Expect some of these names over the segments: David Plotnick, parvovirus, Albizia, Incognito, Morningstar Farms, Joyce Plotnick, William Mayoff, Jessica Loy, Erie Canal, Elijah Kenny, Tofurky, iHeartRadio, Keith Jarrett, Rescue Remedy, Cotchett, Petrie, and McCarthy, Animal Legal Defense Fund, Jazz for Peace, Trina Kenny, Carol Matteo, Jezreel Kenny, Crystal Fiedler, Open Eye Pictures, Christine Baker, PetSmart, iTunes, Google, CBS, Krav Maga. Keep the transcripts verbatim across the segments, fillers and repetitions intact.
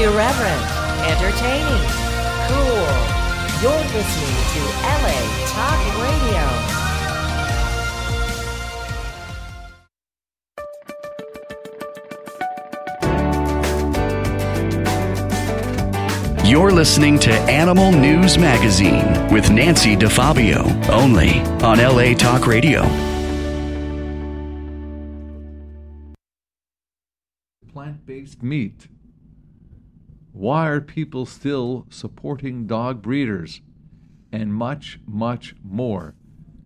Irreverent, entertaining, cool. You're listening to L A Talk Radio. You're listening to Animal News Magazine with Nancy DiFabio, only on L A Talk Radio. Plant-based meat. Why are people still supporting dog breeders? And much, much more.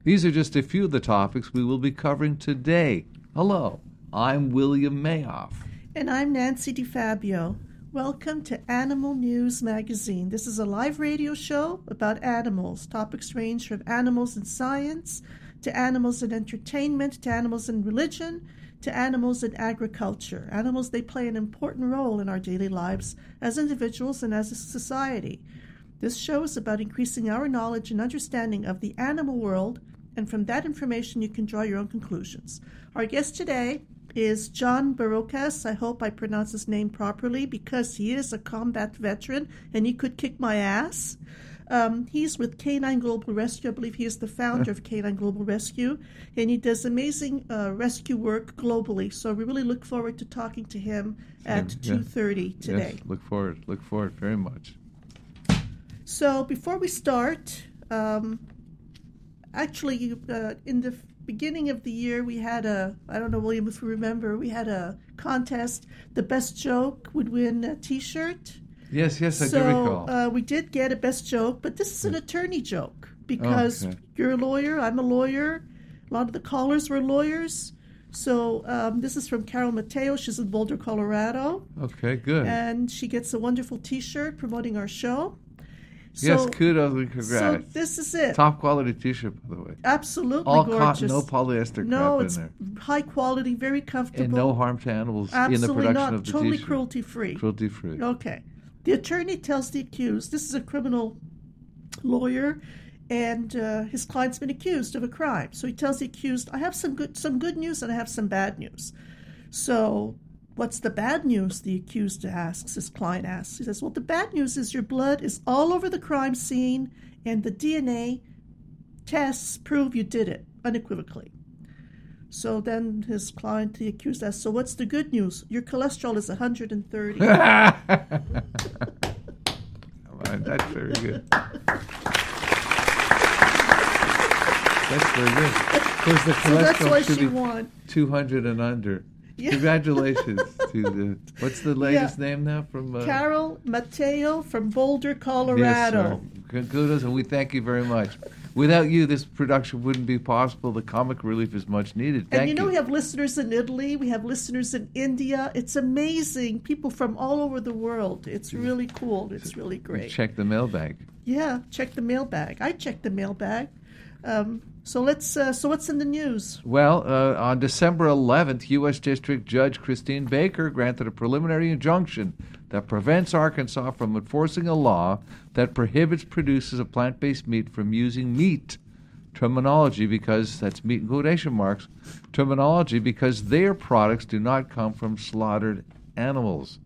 These are just a few of the topics we will be covering today. Hello, I'm William Mayoff. And I'm Nancy DiFabio. Welcome to Animal News Magazine. This is a live radio show about animals. Topics range from animals and science, to animals and entertainment, to animals and religion, to animals in agriculture. Animals, they play an important role in our daily lives as individuals and as a society. This show is about increasing our knowledge and understanding of the animal world, and from that information you can draw your own conclusions. Our guest today is John Barocas. I hope I pronounce his name properly because he is a combat veteran and he could kick my ass. Um, he's with Canine Global Rescue. I believe he is the founder of Canine Global Rescue, and he does amazing uh, rescue work globally. So we really look forward to talking to him at two thirty yes. today. Yes, look forward. Look forward very much. So before we start, um, actually, uh, in the beginning of the year, we had a, I don't know, William, if you remember, we had a contest. The best joke would win a T-shirt. Yes, yes, I so, do recall. So uh, we did get a best joke, but this is an attorney joke because okay. you're a lawyer, I'm a lawyer. A lot of the callers were lawyers. So um, this is from Carol Matteo. She's in Boulder, Colorado. Okay, good. And she gets a wonderful T-shirt promoting our show. So, yes, kudos and congrats. So this is it. Top quality T-shirt, by the way. Absolutely all gorgeous. All cotton, no polyester no, crap in there. No, it's high quality, very comfortable. And no harm to animals Absolutely in the production not. of the totally T-shirt. Absolutely not. Totally cruelty-free. Cruelty-free. Okay. The attorney tells the accused, this is a criminal lawyer, and uh, his client's been accused of a crime. So he tells the accused, I have some good some good news and I have some bad news. So what's the bad news, the accused asks, his client asks. He says, well, the bad news is your blood is all over the crime scene and the D N A tests prove you did it, unequivocally. So then his client, the accused, asks, so what's the good news? Your cholesterol is one hundred thirty. Come on, that's very good. That's very good. Because the cholesterol so should be won. two hundred and under. Yeah. Congratulations to the, what's the latest yeah. name now? From uh, Carol Matteo from Boulder, Colorado. Yes, sir. Kudos, and we thank you very much. Without you, this production wouldn't be possible. The comic relief is much needed. Thank and you know, you. we have listeners in Italy. We have listeners in India. It's amazing. People from all over the world. It's really cool. It's really great. Check the mailbag. Yeah, check the mailbag. I checked the mailbag. Um, so let's. Uh, so what's in the news? Well, uh, on December eleventh, U S District Judge Christine Baker granted a preliminary injunction that prevents Arkansas from enforcing a law that prohibits producers of plant-based meat from using meat terminology because that's meat in quotation marks terminology because their products do not come from slaughtered animals.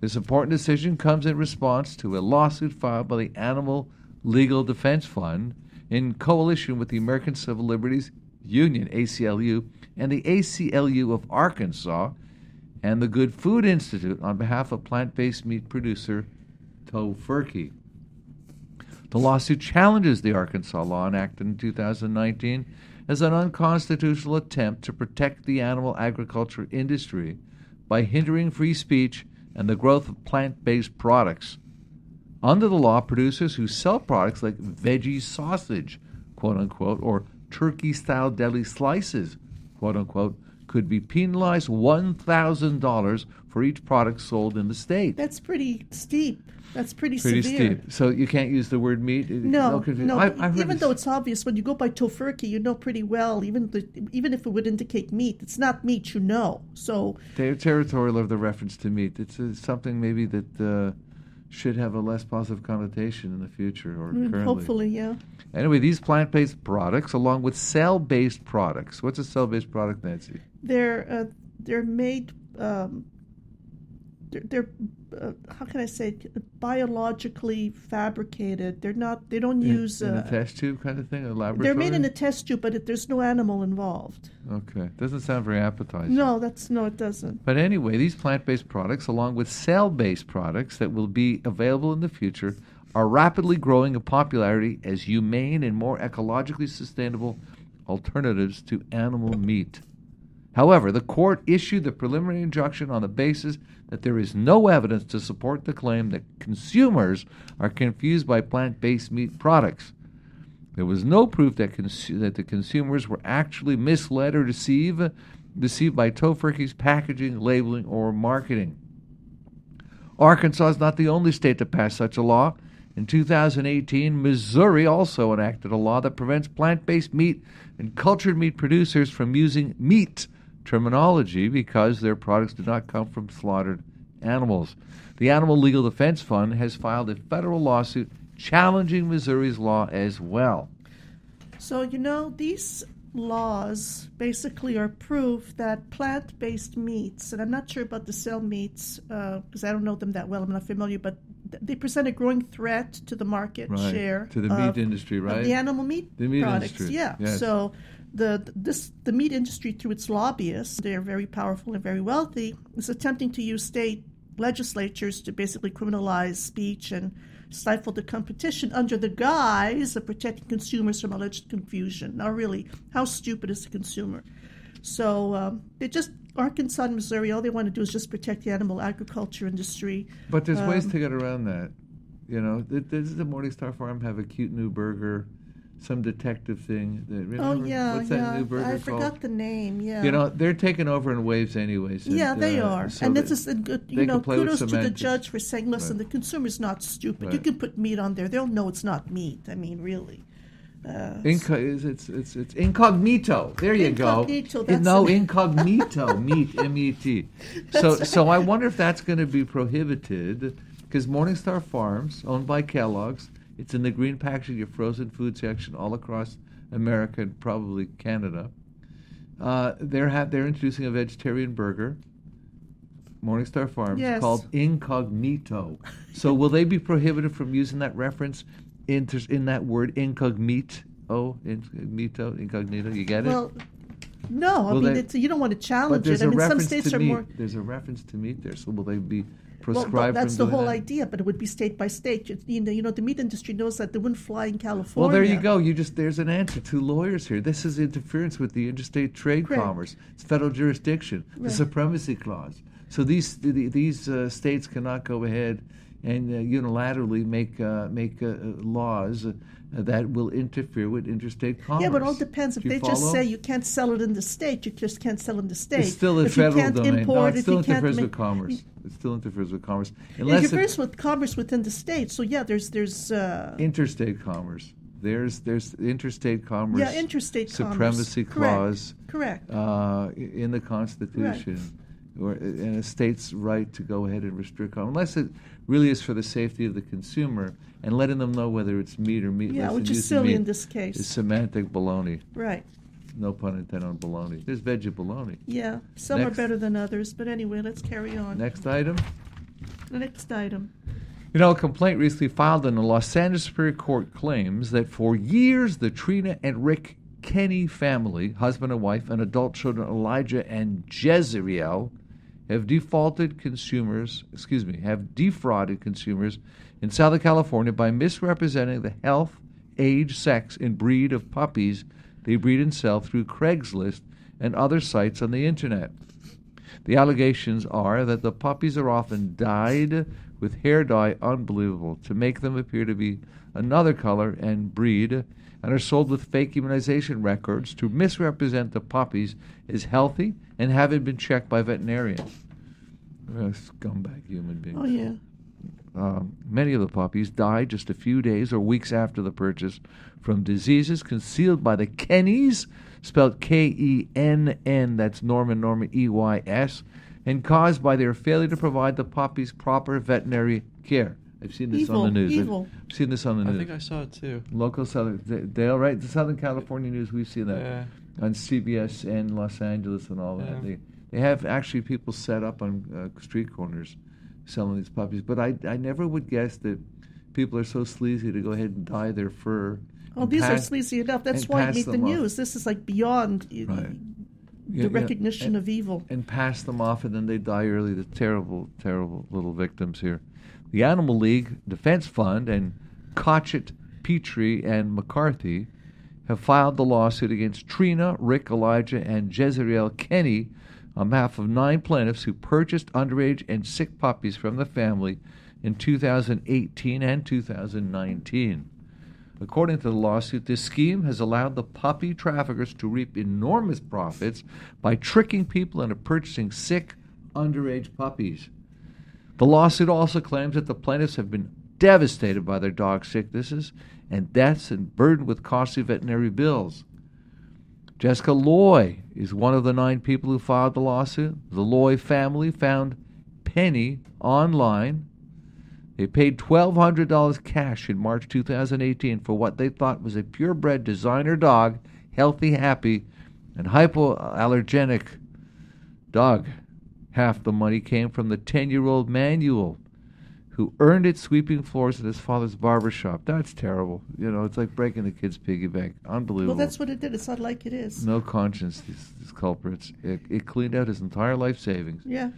This important decision comes in response to a lawsuit filed by the Animal Legal Defense Fund in coalition with the American Civil Liberties Union, A C L U, and the A C L U of Arkansas, and the Good Food Institute on behalf of plant-based meat producer Tofurky. The lawsuit challenges the Arkansas law enacted in two thousand nineteen as an unconstitutional attempt to protect the animal agriculture industry by hindering free speech and the growth of plant-based products. Under the law, producers who sell products like veggie sausage, quote-unquote, or turkey-style deli slices, quote-unquote, could be penalized one thousand dollars for each product sold in the state. That's pretty steep. That's pretty, pretty severe. Pretty steep. So you can't use the word meat? No, no. no. I, I even though it's obvious, when you go by Tofurky, you know pretty well, even the, even if it would indicate meat, it's not meat, you know. So they're territorial of the reference to meat. It's uh, something maybe that Uh, should have a less positive connotation in the future or mm, currently. Hopefully, yeah. Anyway, these plant-based products, along with cell-based products. What's a cell-based product, Nancy? They're uh, they're made um, they're, they're uh, how can I say, biologically fabricated. They're not, they don't in, use... In uh, a test tube kind of thing, a laboratory? They're made in a test tube, but it, there's no animal involved. Okay. Doesn't sound very appetizing. No, that's, no, it doesn't. But anyway, these plant-based products, along with cell-based products that will be available in the future, are rapidly growing in popularity as humane and more ecologically sustainable alternatives to animal meat. However, the court issued the preliminary injunction on the basis that there is no evidence to support the claim that consumers are confused by plant-based meat products. There was no proof that cons- that the consumers were actually misled or deceived, deceived by Tofurky's packaging, labeling, or marketing. Arkansas is not the only state to pass such a law. In two thousand eighteen, Missouri also enacted a law that prevents plant-based meat and cultured meat producers from using meat terminology because their products do not come from slaughtered animals. The Animal Legal Defense Fund has filed a federal lawsuit challenging Missouri's law as well. So, you know, these laws basically are proof that plant-based meats, and I'm not sure about the cell meats because uh, I don't know them that well, I'm not familiar, but th- they present a growing threat to the market right. share to the of, meat industry, right? The animal meat, the meat products, industry. yeah. Yes. So the this the meat industry, through its lobbyists, they are very powerful and very wealthy, is attempting to use state legislatures to basically criminalize speech and stifle the competition under the guise of protecting consumers from alleged confusion. Now, really, how stupid is the consumer? So um, they just, Arkansas and Missouri, all they want to do is just protect the animal agriculture industry. But there's um, ways to get around that. You know, does the Morningstar Farm have a cute new burger, some detective thing? That, remember, oh, yeah, what's that yeah. new burger I called? forgot the name, yeah. You know, they're taking over in waves anyways. Yeah, and, they uh, are. So and this is, you know, kudos to the judge for saying, listen, right. the consumer's not stupid. Right. You can put meat on there. They'll know it's not meat. I mean, really. Uh, Inco- it's, it's, it's, it's incognito. There you incognito, go. That's no, incognito. Meat, M E T. So, right. so I wonder if that's going to be prohibited because Morningstar Farms, owned by Kellogg's, it's in the green packaging, your frozen food section all across America and probably Canada. Uh, they're ha- they're introducing a vegetarian burger, Morningstar Farms, yes. called Incognito. So will they be prohibited from using that reference in, ter- in that word incognito? Oh, incognito, incognito, you get it? Well, no, will I mean, they, it's, you don't want to challenge it. I mean, some states are meat. more... There's a reference to meat there, so will they be... Well, that's the whole that. idea, but it would be state by state. You know, you know, the meat industry knows that they wouldn't fly in California. Well, there you go. You just there's an answer to lawyers here. This is interference with the interstate trade Correct. commerce. It's federal jurisdiction, right. the supremacy clause. So these the, these uh, states cannot go ahead and uh, unilaterally make uh, make uh, laws. Uh, that will interfere with interstate commerce. Yeah, but it all depends. If they follow? just say you can't sell it in the state, you just can't sell it in the state. It's still a if federal domain. Import, no, it still interferes with commerce. It still interferes with commerce. It interferes with commerce within the state. So, yeah, there's... there's uh, interstate commerce. There's there's interstate commerce. Yeah, interstate supremacy commerce. Supremacy clause. Correct. Uh, in the Constitution. Right. Or in a state's right to go ahead and restrict commerce, unless it really is for the safety of the consumer and letting them know whether it's meat or meatless. Yeah, which is silly in this case. It's semantic baloney. Right. No pun intended on baloney. There's veggie baloney. Yeah, some next, are better than others, but anyway, let's carry on. Next item. The next item. You know, a complaint recently filed in the Los Angeles Superior Court claims that for years the Trina and Rick Kenny family, husband and wife, and adult children Elijah and Jezreel, have defaulted consumers, excuse me, have defrauded consumers in Southern California by misrepresenting the health, age, sex, and breed of puppies they breed and sell through Craigslist and other sites on the internet. The allegations are that the puppies are often dyed with hair dye, unbelievable, to make them appear to be another color and breed, and are sold with fake immunization records to misrepresent the puppies as healthy and haven't been checked by veterinarians. Uh, scumbag human beings. Oh, yeah. Um, many of the puppies die just a few days or weeks after the purchase from diseases concealed by the Kennys, spelled K E N N, that's Norman, Norman, E Y S, and caused by their failure to provide the puppies proper veterinary care. I've seen this evil, on the news. Evil. I've seen this on the news. I think I saw it too. Local Southern, Dale, right? The Southern California news, we've seen that yeah. on C B S and Los Angeles and all yeah. that. They, they have actually people set up on uh, street corners selling these puppies. But I, I never would guess that people are so sleazy to go ahead and dye their fur. Well, these pass, are sleazy enough. That's why I hate the news. Off. This is like beyond right. the yeah, recognition yeah. And, of evil. And pass them off, and then they die early. The terrible, terrible little victims here. The Animal League Defense Fund and Cotchett, Petrie, and McCarthy have filed the lawsuit against Trina, Rick, Elijah, and Jezreel Kenny on behalf of nine plaintiffs who purchased underage and sick puppies from the family in two thousand eighteen and two thousand nineteen. According to the lawsuit, this scheme has allowed the puppy traffickers to reap enormous profits by tricking people into purchasing sick, underage puppies. The lawsuit also claims that the plaintiffs have been devastated by their dog sicknesses and deaths and burdened with costly veterinary bills. Jessica Loy is one of the nine people who filed the lawsuit. The Loy family found Penny online. They paid twelve hundred dollars cash in March two thousand eighteen for what they thought was a purebred designer dog, healthy, happy, and hypoallergenic dog. Half the money came from the ten-year-old Manuel, who earned it sweeping floors in his father's barbershop. That's terrible. You know, it's like breaking the kid's piggy bank. Unbelievable. Well, that's what it did. It's not like it is. No conscience, these, these culprits. It, it cleaned out his entire life savings. Yeah.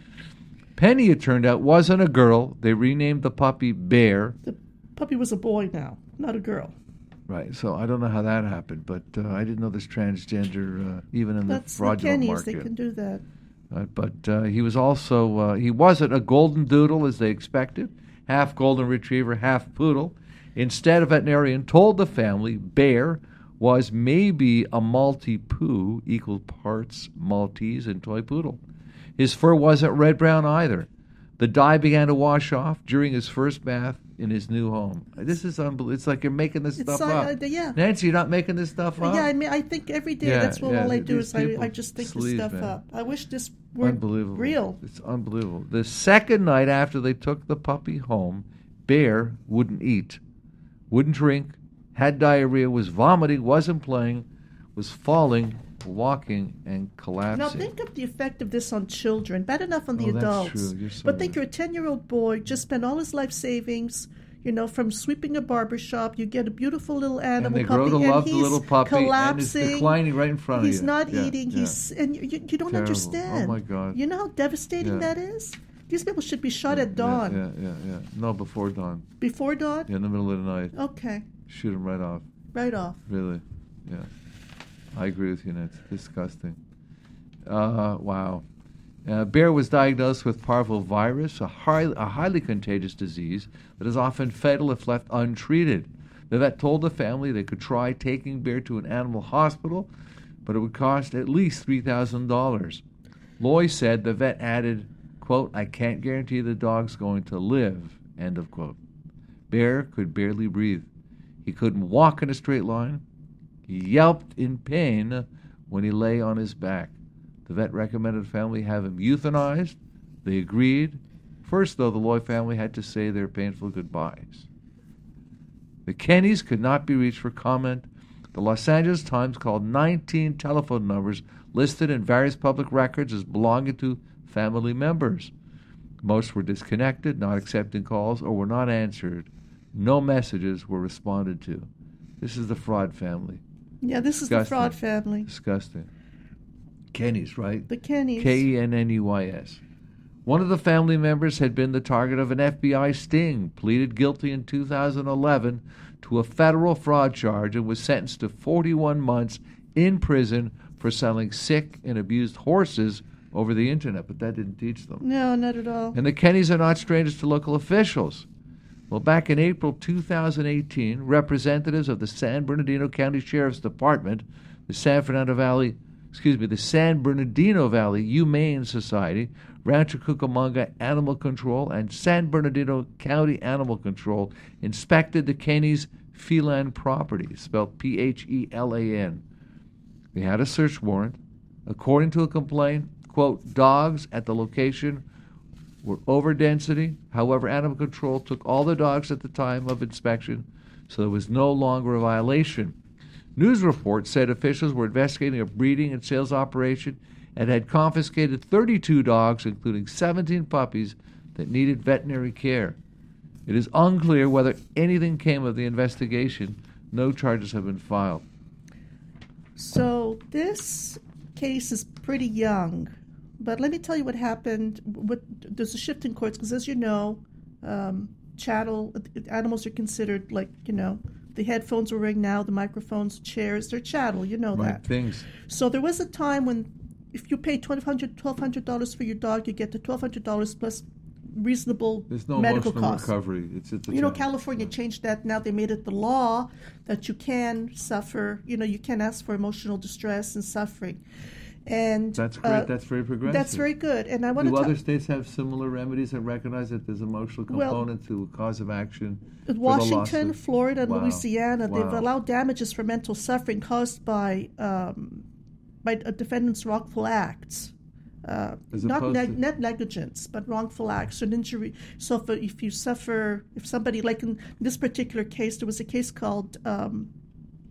Penny, it turned out, wasn't a girl. They renamed the puppy Bear. The puppy was a boy now, not a girl. Right. So I don't know how that happened, but uh, I didn't know this transgender, uh, even in that's the fraudulent the Kennys, market. They can do that. Uh, but uh, he was also, uh, he wasn't a golden doodle as they expected, half golden retriever, half poodle. Instead, a veterinarian told the family Bear was maybe a Maltipoo, equal parts Maltese and toy poodle. His fur wasn't red-brown either. The dye began to wash off during his first bath in his new home. This is unbelievable. It's like you're making this it's stuff uh, up. Uh, yeah. Nancy, you're not making this stuff up? Yeah, I mean, I think every day yeah, that's what yeah, all I do is I, I just think sleaze, this stuff man. up. I wish this were real. It's unbelievable. The second night after they took the puppy home, Bear wouldn't eat, wouldn't drink, had diarrhea, was vomiting, wasn't playing, was falling, walking, and collapsing. Now think of the effect of this on children. Bad enough on the oh, adults. That's true. So but right. think you're a ten-year-old boy, just spent all his life savings, you know, from sweeping a barbershop. You get a beautiful little animal and puppy, grow to and love he's the little puppy collapsing. And it's declining right in front he's of you. He's not yeah, eating. Yeah. He's and you, you don't Terrible. understand. Oh my God! You know how devastating yeah. that is. These people should be shot yeah, at dawn. Yeah, yeah, yeah, yeah. No, before dawn. Before dawn. Yeah, in the middle of the night. Okay. Shoot them right off. Right off. Really, yeah. I agree with you, Nancy. Disgusting. Uh, wow. Uh, Bear was diagnosed with parvovirus, a, high, a highly contagious disease that is often fatal if left untreated. The vet told the family they could try taking Bear to an animal hospital, but it would cost at least three thousand dollars. Loy said the vet added, quote, "I can't guarantee the dog's going to live," end of quote. Bear could barely breathe. He couldn't walk in a straight line. He yelped in pain when he lay on his back. The vet recommended the family have him euthanized. They agreed. First, though, the Loy family had to say their painful goodbyes. The Kennys could not be reached for comment. The Los Angeles Times called nineteen telephone numbers listed in various public records as belonging to family members. Most were disconnected, not accepting calls, or were not answered. No messages were responded to. This is the fraud family. Yeah, this Disgusting. is the fraud family. Disgusting. Kennys, right? The Kennys. K E N N E Y S. One of the family members had been the target of an F B I sting, pleaded guilty in two thousand eleven to a federal fraud charge, and was sentenced to forty-one months in prison for selling sick and abused horses over the internet. But that didn't teach them. No, not at all. And the Kennys are not strangers to local officials. Well, back in April two thousand eighteen, representatives of the San Bernardino County Sheriff's Department, the San Fernando Valley, excuse me, the San Bernardino Valley Humane Society, Rancho Cucamonga Animal Control, and San Bernardino County Animal Control inspected the Kennys' feline property, spelled P H E L A N. They had a search warrant. According to a complaint, quote, "dogs at the location were over density. However, animal control took all the dogs at the time of inspection, so there was no longer a violation." News reports said officials were investigating a breeding and sales operation and had confiscated thirty-two dogs, including seventeen puppies, that needed veterinary care. It is unclear whether anything came of the investigation. No charges have been filed. So this case is pretty young, but let me tell you what happened. What, there's a shift in courts because, as you know, um, chattel, animals are considered like, you know, the headphones will ring now, the microphones, chairs, they're chattel, you know right, that. Things. So there was a time when if you pay twelve hundred dollars for your dog, you get the twelve hundred dollars plus reasonable no medical costs. Recovery. It's at the you time. know, California changed that. Now they made it the law that you can suffer, you know, you can ask for emotional distress and suffering. And that's great. Uh, that's very progressive. That's very good. And I want Do to. Do other ta- states have similar remedies that recognize that there's emotional component well, to cause of action? Washington, Florida, and wow. Louisiana, wow. they've allowed damages for mental suffering caused by um, by a defendant's wrongful acts, uh, not neg- to- not negligence, but wrongful acts and injury. So if, if you suffer, if somebody like in this particular case, there was a case called um,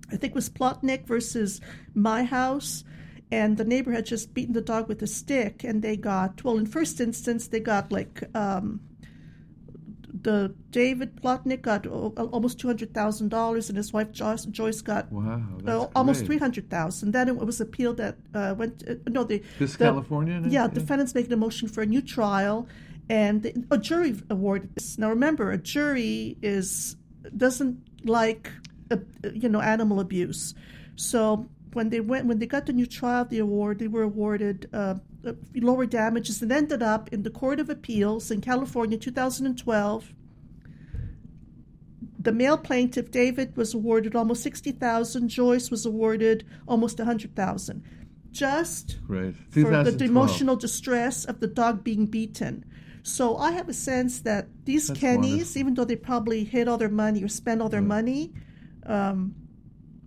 I think it was Plotnick versus My House. And the neighbor had just beaten the dog with a stick, and they got, well, in first instance, they got like, um, the David Plotnick got almost two hundred thousand dollars, and his wife Joyce, Joyce got wow, uh, almost three hundred thousand dollars. Then it was appealed that uh, went, uh, no, the, this the, California? Yeah, yeah, defendants making a motion for a new trial, and the, a jury awarded this. Now remember, a jury is, doesn't like, uh, you know, animal abuse. So, When they went, when they got the new trial, the award, they were awarded uh, lower damages and ended up in the Court of Appeals in California, two thousand twelve. The male plaintiff, David, was awarded almost sixty thousand dollars. Joyce was awarded almost one hundred thousand dollars, just right. for the emotional distress of the dog being beaten. So I have a sense that these That's Kennys, wonderful. even though they probably hid all their money or spent all their yeah. money, um,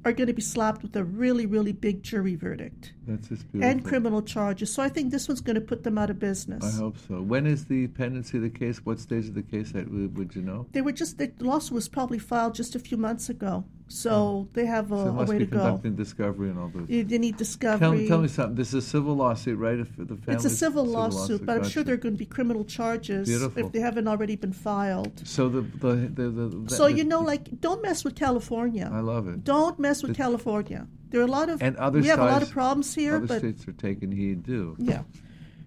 are going to be slapped with a really, really big jury verdict. That's just beautiful. And criminal charges. So I think this one's going to put them out of business. I hope so. When is the pendency of the case? What stage of the case at, would you know? They were just, the lawsuit was probably filed just a few months ago. So oh. they have a, so a way to go. So must be conducting discovery and all this. You, they need discovery. Tell me, tell me something. This is a civil lawsuit, right? If the family, it's a civil, civil lawsuit, lawsuit, but I'm sure there are going to be criminal charges beautiful. if they haven't already been filed. So the the the. the, the so the, you know, like, don't mess with California. I love it. Don't mess with the, California. There are a lot of and other we sides, have a lot of problems here. Other but states are taking heed too. Yeah.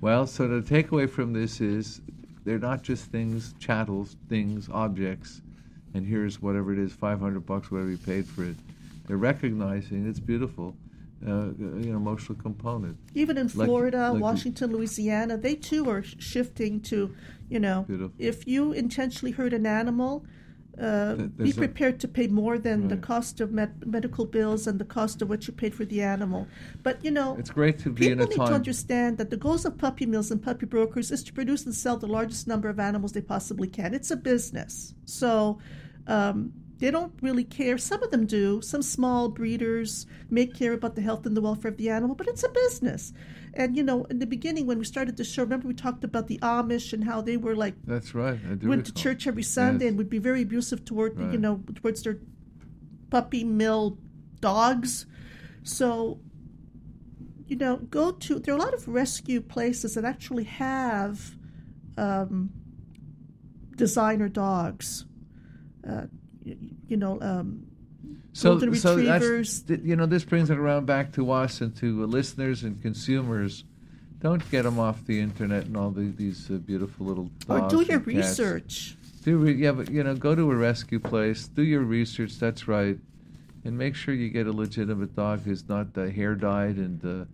Well, so the takeaway from this is they're not just things, chattels, things, objects. And here's whatever it is, five hundred bucks, whatever you paid for it. They're recognizing it's beautiful, uh, you know, emotional component. Even in Florida, like, like Washington, the, Louisiana, they too are shifting to, you know, beautiful. if you intentionally hurt an animal, uh, be prepared a, to pay more than right. the cost of med- medical bills and the cost of what you paid for the animal. But, you know, it's great to be in a time. People need to understand that the goals of puppy mills and puppy brokers is to produce and sell the largest number of animals they possibly can. It's a business. So Um, they don't really care. Some of them do. Some small breeders may care about the health and the welfare of the animal, but it's a business. And, you know, in the beginning when we started the show, remember we talked about the Amish and how they were like... That's right. I do went recall. to church every Sunday yes. and would be very abusive toward, right. you know, towards their puppy mill dogs. So, you know, go to... There are a lot of rescue places that actually have um, designer dogs. Uh, you, you know, um, so, golden so retrievers. That's, you know, this brings it around back to us and to listeners and consumers. Don't get them off the internet and all the, these uh, beautiful little dogs. Or do your research. Do re- yeah, but you know, go to a rescue place. Do your research. That's right, and make sure you get a legitimate dog who's not uh, hair dyed and uh,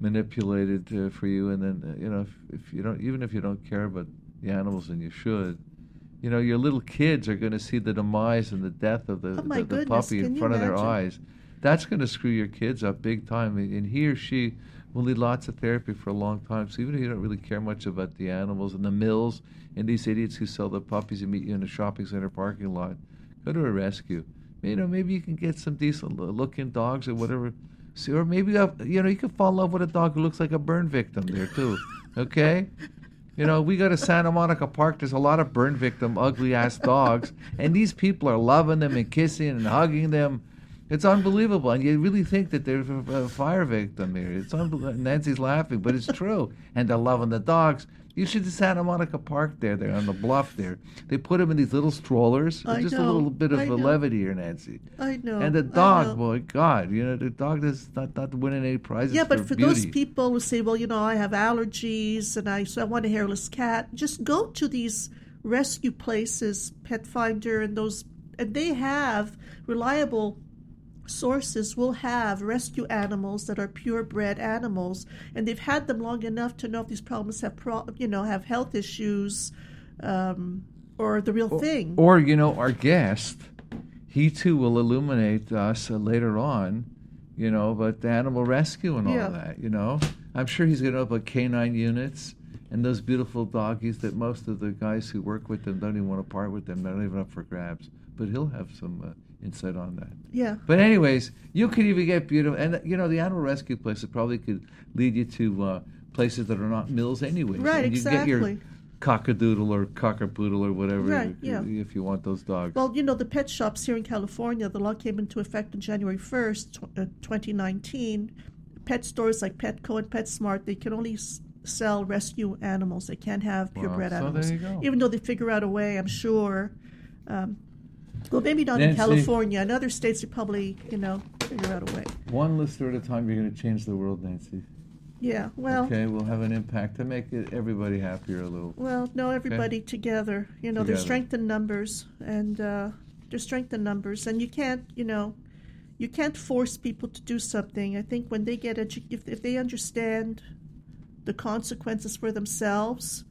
manipulated uh, for you. And then uh, you know, if, if you don't, even if you don't care about the animals, and you should. You know, your little kids are going to see the demise and the death of the, oh the, the goodness, puppy in front of their eyes. That's going to screw your kids up big time. And he or she will need lots of therapy for a long time. So even if you don't really care much about the animals and the mills and these idiots who sell the puppies and meet you in a shopping center parking lot, go to a rescue. You know, maybe you can get some decent-looking dogs or whatever. See, or maybe, you know, you can fall in love with a dog who looks like a burn victim there, too. Okay? You know, we go to Santa Monica Park. There's a lot of burn victim, ugly-ass dogs. And these people are loving them and kissing and hugging them. It's unbelievable. And you really think that there's a fire victim here. It's unbelievable. Nancy's laughing, but it's true. And they're loving the dogs. You should see Santa Monica Park there, there on the bluff there. They put them in these little strollers. I just know, a little bit of levity here, Nancy. I know. And the dog, boy, God, you know, the dog is not, not winning any prizes. Yeah, but for, for those people who say, well, you know, I have allergies and I so I want a hairless cat, just go to these rescue places, Petfinder and those, and they have reliable sources will have rescue animals that are purebred animals, and they've had them long enough to know if these problems have, pro- you know, have health issues, um, or the real or, thing. Or, you know, our guest, he too will illuminate us uh, later on, you know, about the animal rescue and all yeah. that, you know. I'm sure he's going to open canine units and those beautiful doggies that most of the guys who work with them don't even want to part with them. They're not even up for grabs. But he'll have some... Uh, insight on that. Yeah. But anyways, you could even get beautiful, and you know the animal rescue places probably could lead you to uh, places that are not mills anyway. Right. And exactly. You get your cockadoodle or cockerpoodle or whatever. Right. Yeah. If you want those dogs. Well, you know the pet shops here in California. The law came into effect on January first, twenty nineteen. Pet stores like Petco and PetSmart, they can only s- sell rescue animals. They can't have purebred well, so animals. There you go. Even though they figure out a way, I'm sure. Um, Well, maybe not Nancy, in California. In other states, you probably, you know, figure out a way. One listener at a time, you're going to change the world, Nancy. Yeah, well... Okay, we'll have an impact to make it everybody happier a little. Well, no, everybody okay? together. You know, together. There's strength in numbers, and uh, there's strength in numbers. And you can't, you know, you can't force people to do something. I think when they get educated, if, if they understand the consequences for themselves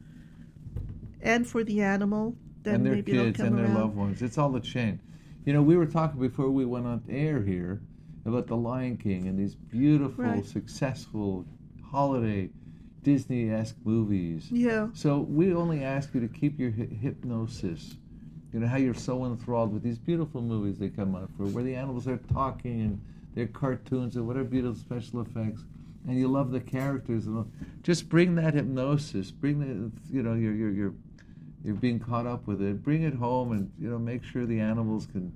and for the animal... Then and their kids and their around. Loved ones. It's all a chain. You know, we were talking before we went on air here about The Lion King and these beautiful, right. successful, holiday, Disney-esque movies. Yeah. So we only ask you to keep your hy- hypnosis, you know, how you're so enthralled with these beautiful movies they come out for, where the animals are talking and their cartoons and whatever beautiful special effects. And you love the characters. And all. Just bring that hypnosis. Bring, the, you know, your your your... You're being caught up with it. Bring it home and, you know, make sure the animals can,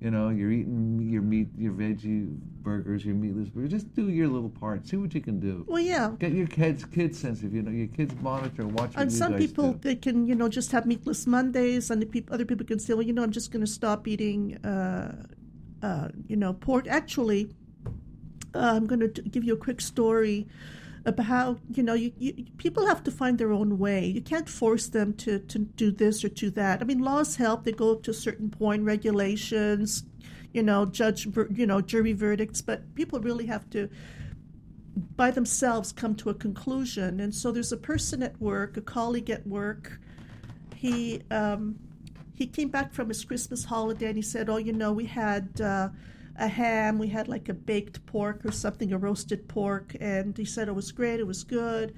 you know, you're eating your meat, your veggie burgers, your meatless burgers. Just do your little part. See what you can do. Well, yeah. Get your kids' kids sensitive. You know, your kids monitor and watch what and you some guys people, do. They can, you know, just have meatless Mondays, and the peop- other people can say, well, you know, I'm just going to stop eating, uh, uh, you know, pork. Actually, uh, I'm going to give you a quick story. About how, you know, you, you, people have to find their own way. You can't force them to, to do this or to that. I mean, laws help. They go up to a certain point, regulations, you know, judge, you know, jury verdicts. But people really have to, by themselves, come to a conclusion. And so there's a person at work, a colleague at work. He um, he came back from his Christmas holiday and he said, oh, you know, we had... Uh, a ham, we had like a baked pork or something, a roasted pork, and he said it was great, it was good,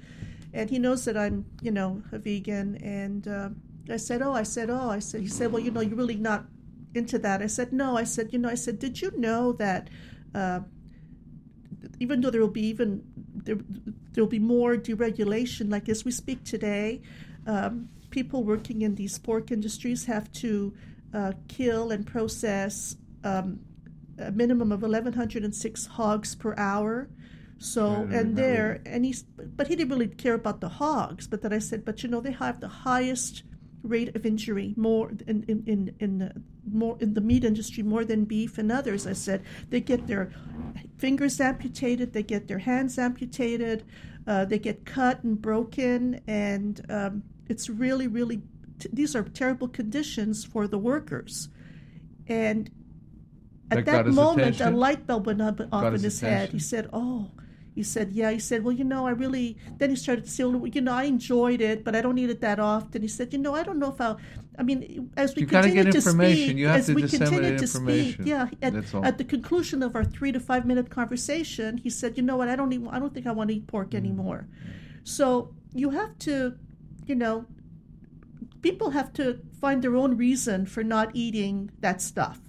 and he knows that I'm, you know, a vegan, and uh, I said, oh, I said, oh, I said, he said, well, you know, you're really not into that. I said, no, I said, you know, I said, did you know that uh, even though there will be even, there will be more deregulation, like as we speak today, um, people working in these pork industries have to uh, kill and process um a minimum of eleven oh six hogs per hour. So, and there, and he's, but he didn't really care about the hogs. But then I said, but you know, they have the highest rate of injury, more in in in, in the, more in the meat industry, more than beef and others. I said they get their fingers amputated, they get their hands amputated, uh, they get cut and broken, and um, it's really, really, t- these are terrible conditions for the workers, and. At that, that moment, attention. A light bulb went up, up in his attention. Head. He said, oh, he said, yeah. He said, well, you know, I really, then he started to say, well, you know, I enjoyed it, but I don't eat it that often. He said, you know, I don't know if I'll, I mean, as we you continue get to speak, you have as to we continue to speak, yeah, at, at the conclusion of our three to five minute conversation, he said, you know what, I don't even, I don't think I want to eat pork mm-hmm. anymore. So you have to, you know, people have to find their own reason for not eating that stuff.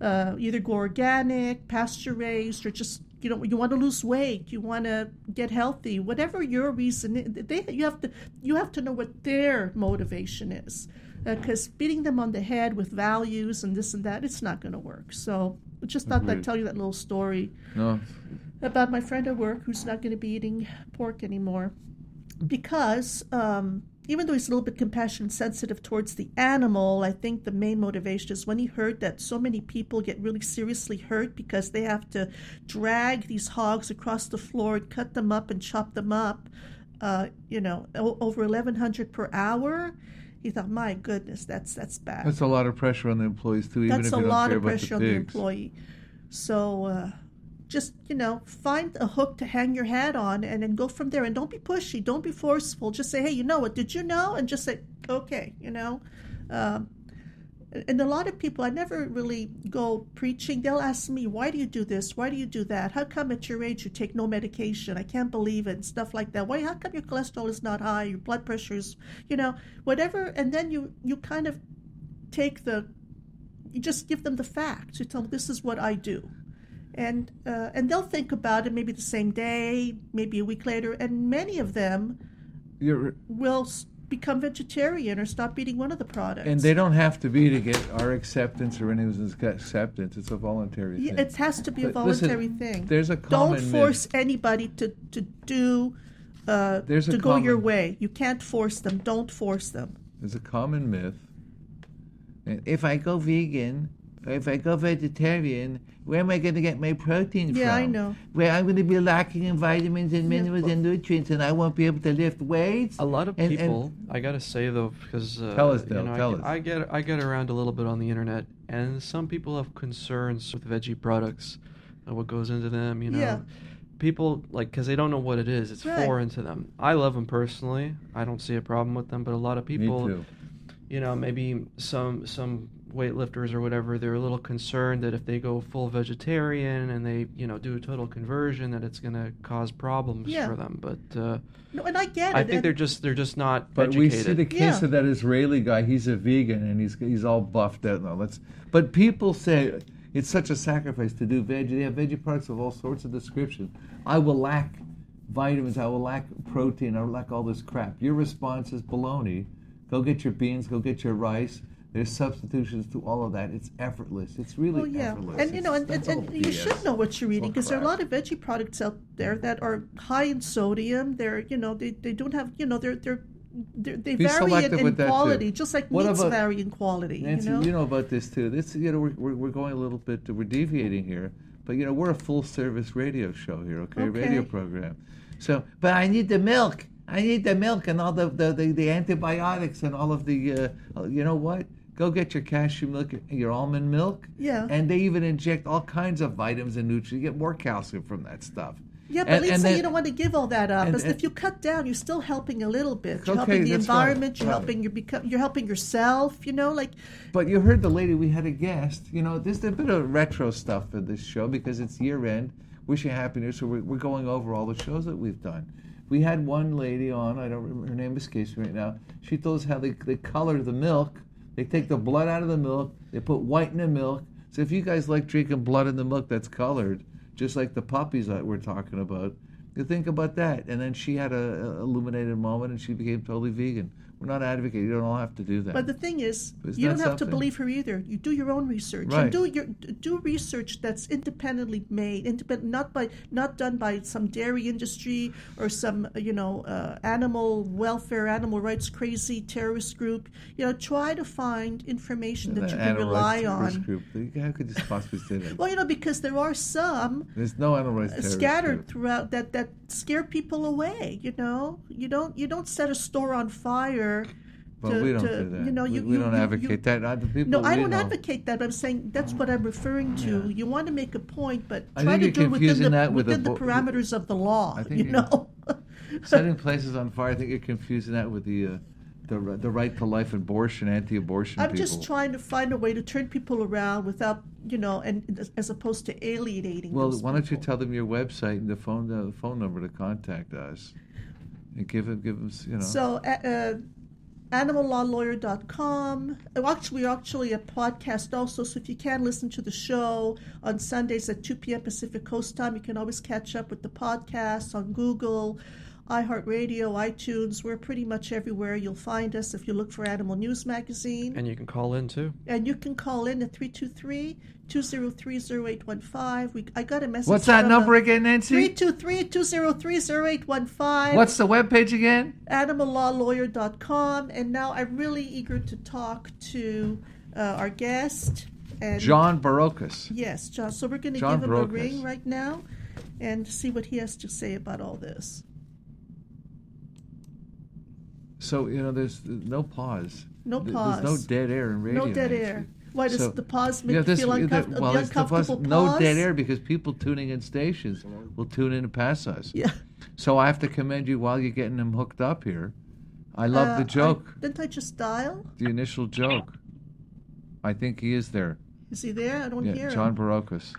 Uh, either go organic, pasture-raised, or just, you know, you want to lose weight, you want to get healthy, whatever your reason, they, you have to you have to know what their motivation is. Because uh, beating them on the head with values and this and that, it's not going to work. So just thought I'd tell you that little story no. about my friend at work who's not going to be eating pork anymore because um, even though he's a little bit compassion sensitive towards the animal, I think the main motivation is when he heard that so many people get really seriously hurt because they have to drag these hogs across the floor and cut them up and chop them up, uh, you know, o- over eleven hundred per hour. He thought, my goodness, that's that's bad. That's a lot of pressure on the employees, too, even that's if you don't care about the pigs. That's a lot of pressure on the employee. So uh, just, you know, find a hook to hang your hat on and then go from there. And don't be pushy. Don't be forceful. Just say, hey, you know what? Did you know? And just say, okay, you know. Um, and a lot of people, I never really go preaching. They'll ask me, why do you do this? Why do you do that? How come at your age you take no medication? I can't believe it, and stuff like that. Why? How come your cholesterol is not high? Your blood pressure is, you know, whatever. And then you, you kind of take the, you just give them the facts. You tell them, this is what I do. And, uh, and they'll think about it maybe the same day, maybe a week later. And many of them You're... will become vegetarian or stop eating one of the products. And they don't have to be to get our acceptance or anyone's acceptance. It's a voluntary thing. It has to be but a voluntary listen, thing. There's a common Don't force myth. anybody to, to do, uh, there's to a go common, your way. You can't force them. Don't force them. There's a common myth. If I go vegan, or if I go vegetarian, where am I going to get my protein yeah, from? Yeah, I know. Where I'm going to be lacking in vitamins and minerals yeah, and nutrients, and I won't be able to lift weights. A lot of and, people, and I got to say, though, because uh, tell us, though, you know, tell I, us. I get, I get around a little bit on the internet, and some people have concerns with veggie products and what goes into them, you know. Yeah. People, like, because they don't know what it is. It's right. foreign to them. I love them personally. I don't see a problem with them, but a lot of people, Me too. you know, maybe some some... weightlifters or whatever, they're a little concerned that if they go full vegetarian and they, you know, do a total conversion, that it's going to cause problems yeah. for them. But uh, no, and I get it. I think they're just they're just not. But educated. We see the case yeah. of that Israeli guy. He's a vegan and he's he's all buffed out. No, let's. But people say it's such a sacrifice to do veggie. They have veggie products of all sorts of description. I will lack vitamins. I will lack protein. I will lack all this crap. Your response is baloney. Go get your beans. Go get your rice. There's substitutions to all of that. It's effortless. It's really well, yeah. effortless. And you know, and, and, and you should know what you're eating because there are a lot of veggie products out there that are high in sodium. They're you know they, they don't have you know they're they're, they're they Be vary in, in quality just like what meats about, vary in quality. Nancy, you know? you know about this too. This you know we're we're, we're going a little bit we're deviating here, but you know we're a full service radio show here. Okay, okay. radio program. So, but I need the milk. I need the milk and all the the, the, the antibiotics and all of the uh, you know what. Go get your cashew milk, your almond milk. Yeah. And they even inject all kinds of vitamins and nutrients. You get more calcium from that stuff. Yeah, but and, Lisa, and then, you don't want to give all that up. And, and, if you cut down, you're still helping a little bit. You're okay, helping the environment. Right, you're right. helping your become. You're helping yourself. You know, like. But you heard the lady. We had a guest. You know, there's a bit of retro stuff for this show because it's year end. Wish you happy new year. So we're, we're going over all the shows that we've done. We had one lady on. I don't remember her name. Escapes me right now. She told us how they they color the milk. They take the blood out of the milk. They put white in the milk. So if you guys like drinking blood in the milk that's colored, just like the puppies that we're talking about, you think about that. And then she had a, a illuminated moment, and she became totally vegan. We're not advocating. You don't all have to do that. But the thing is, you don't have something? to believe her either. You do your own research. Right. And do your do research that's independently made, independent, not by not done by some dairy industry or some you know uh, animal welfare, animal rights crazy terrorist group. You know, try to find information yeah, that, that you can rely on. Group. How could this possibly say that? Well, you know, because there are some. There's no animal rights terrorist scattered group. throughout that that scare people away. You know, you don't you don't set a store on fire. But well, we don't to, do that. You know, you, we, we you, don't you, advocate you, that. Other people no, I don't know. advocate that, but I'm saying that's what I'm referring to. Yeah. You want to make a point, but try to do it within the, with within the bo- parameters of the law, I think you know. Setting places on fire, I think you're confusing that with the... Uh, The, the right to life abortion, anti-abortion I'm people. just trying to find a way to turn people around without, you know, and as opposed to alienating Well, why don't people. you tell them your website and the phone the phone number to contact us and give them, give them you know. So, uh, animal law lawyer dot com. Actually, we're actually a podcast also, so if you can listen to the show on Sundays at two p.m. Pacific Coast time, you can always catch up with the podcast on Google, iHeartRadio, iTunes. We're pretty much everywhere. You'll find us if you look for Animal News Magazine. And you can call in, too. And you can call in at three two three, two zero three, zero eight one five. We, I got a message. What's that number a, again, Nancy? three two three, two zero three, zero eight one five. What's the webpage again? animal law lawyer dot com. And now I'm really eager to talk to uh, our guest. And John Barocas. Yes, John. So we're going to John give him Barocas. a ring right now and see what he has to say about all this. So, you know, there's no pause. No pause. There's no dead air in radio. No dead actually. air. Why does so, the pause make you, know, this, you feel uncomfortable? Well, it's the pause, pause? No dead air, because people tuning in stations will tune in and pass us. Yeah. So I have to commend you while you're getting them hooked up here. I love uh, the joke. I, didn't I just dial? The initial joke. I think he is there. Is he there? I don't yeah, hear John him. John Barocas.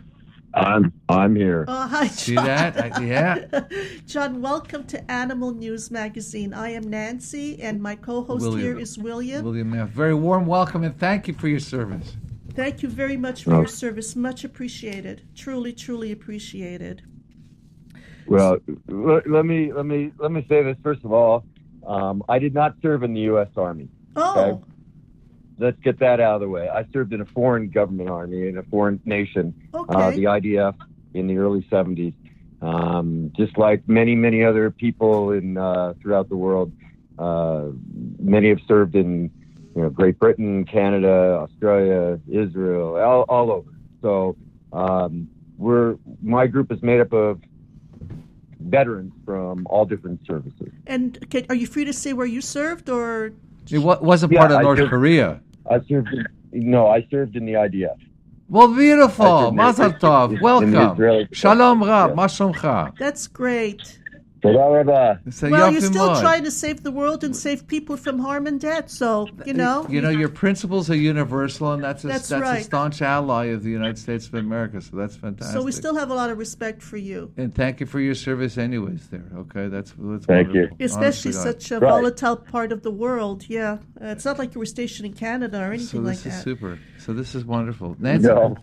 I'm I'm here. Oh, hi, John. See that? I, yeah. John, welcome to Animal News Magazine. I am Nancy, and my co-host William. here is William. William Mayoff. Very warm welcome, and thank you for your service. Thank you very much for oh. your service. Much appreciated. Truly, truly appreciated. Well, let, let me let me let me say this first of all. Um, I did not serve in the U S Army. Oh. Okay? Let's get that out of the way. I served in a foreign government army in a foreign nation, okay. uh, the I D F, in the early seventies. Um, just like many, many other people in uh, throughout the world, uh, many have served in, you know, Great Britain, Canada, Australia, Israel, all, all over. So um, we're my group is made up of veterans from all different services. And okay, are you free to say where you served, or? It wasn't yeah, part of I North served, Korea. I served. In, no, I served in the I D F. Well, beautiful. Mazel tov. Welcome. Shalom ra. Yeah. Mashomcha. That's great. Well, you're still trying to save the world and save people from harm and death, so, you know. You know, your principles are universal, and that's a, that's that's right. a staunch ally of the United States of America, so that's fantastic. So we still have a lot of respect for you. And thank you for your service anyways there, okay? That's, that's Thank wonderful. you. Especially Honestly, such a right. volatile part of the world, yeah. Uh, it's not like you were stationed in Canada or anything like that. So this is that. super. So this is wonderful. Nancy. No.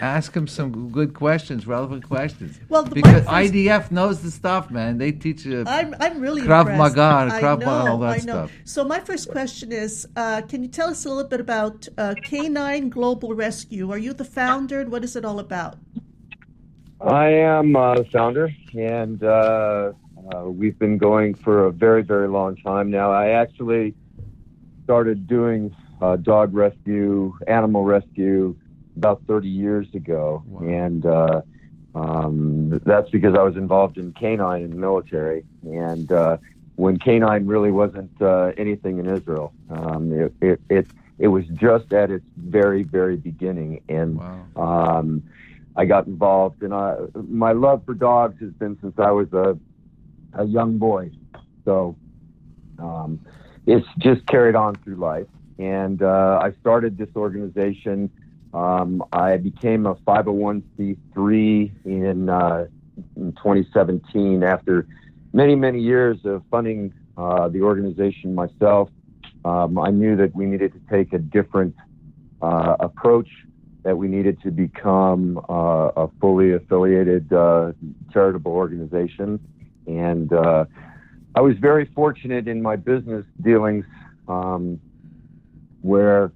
Ask them some good questions, relevant questions. Well, the because I D F knows the stuff, man. They teach uh, I'm, I'm really Krav Maga and Krav Maga, all that stuff. So my first question is, uh, can you tell us a little bit about uh, Canine Global Rescue? Are you the founder, and what is it all about? I am uh, the founder, and uh, uh, we've been going for a very, very long time now. I actually started doing uh, dog rescue, animal rescue, about thirty years ago, wow. and uh, um, that's because I was involved in canine in the military, and uh, when canine really wasn't uh, anything in Israel. Um, it, it, it, it was just at its very, very beginning, and wow. um, I got involved, and I, my love for dogs has been since I was a, a young boy, so um, it's just carried on through life, and uh, I started this organization. Um, I became a five oh one c three in, uh, in twenty seventeen after many, many years of funding uh, the organization myself. Um, I knew that we needed to take a different uh, approach, that we needed to become uh, a fully affiliated uh, charitable organization. And uh, I was very fortunate in my business dealings um, where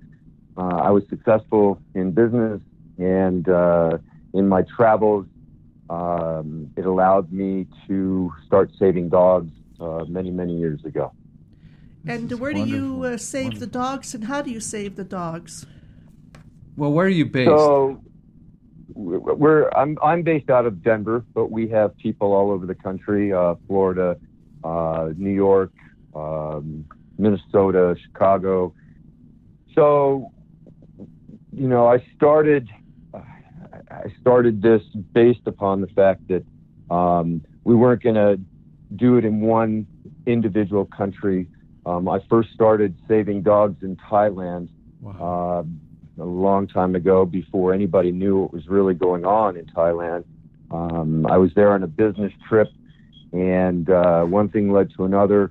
Uh, I was successful in business, and uh, in my travels, um, it allowed me to start saving dogs uh, many, many years ago. And where do you uh, save wonderful. the dogs, and how do you save the dogs? Well, where are you based? So, we're I'm I'm based out of Denver, but we have people all over the country: uh, Florida, uh, New York, um, Minnesota, Chicago. So. You know, I started I started this based upon the fact that um, we weren't going to do it in one individual country. Um, I first started saving dogs in Thailand wow. uh, a long time ago before anybody knew what was really going on in Thailand. Um, I was there on a business trip, and uh, one thing led to another.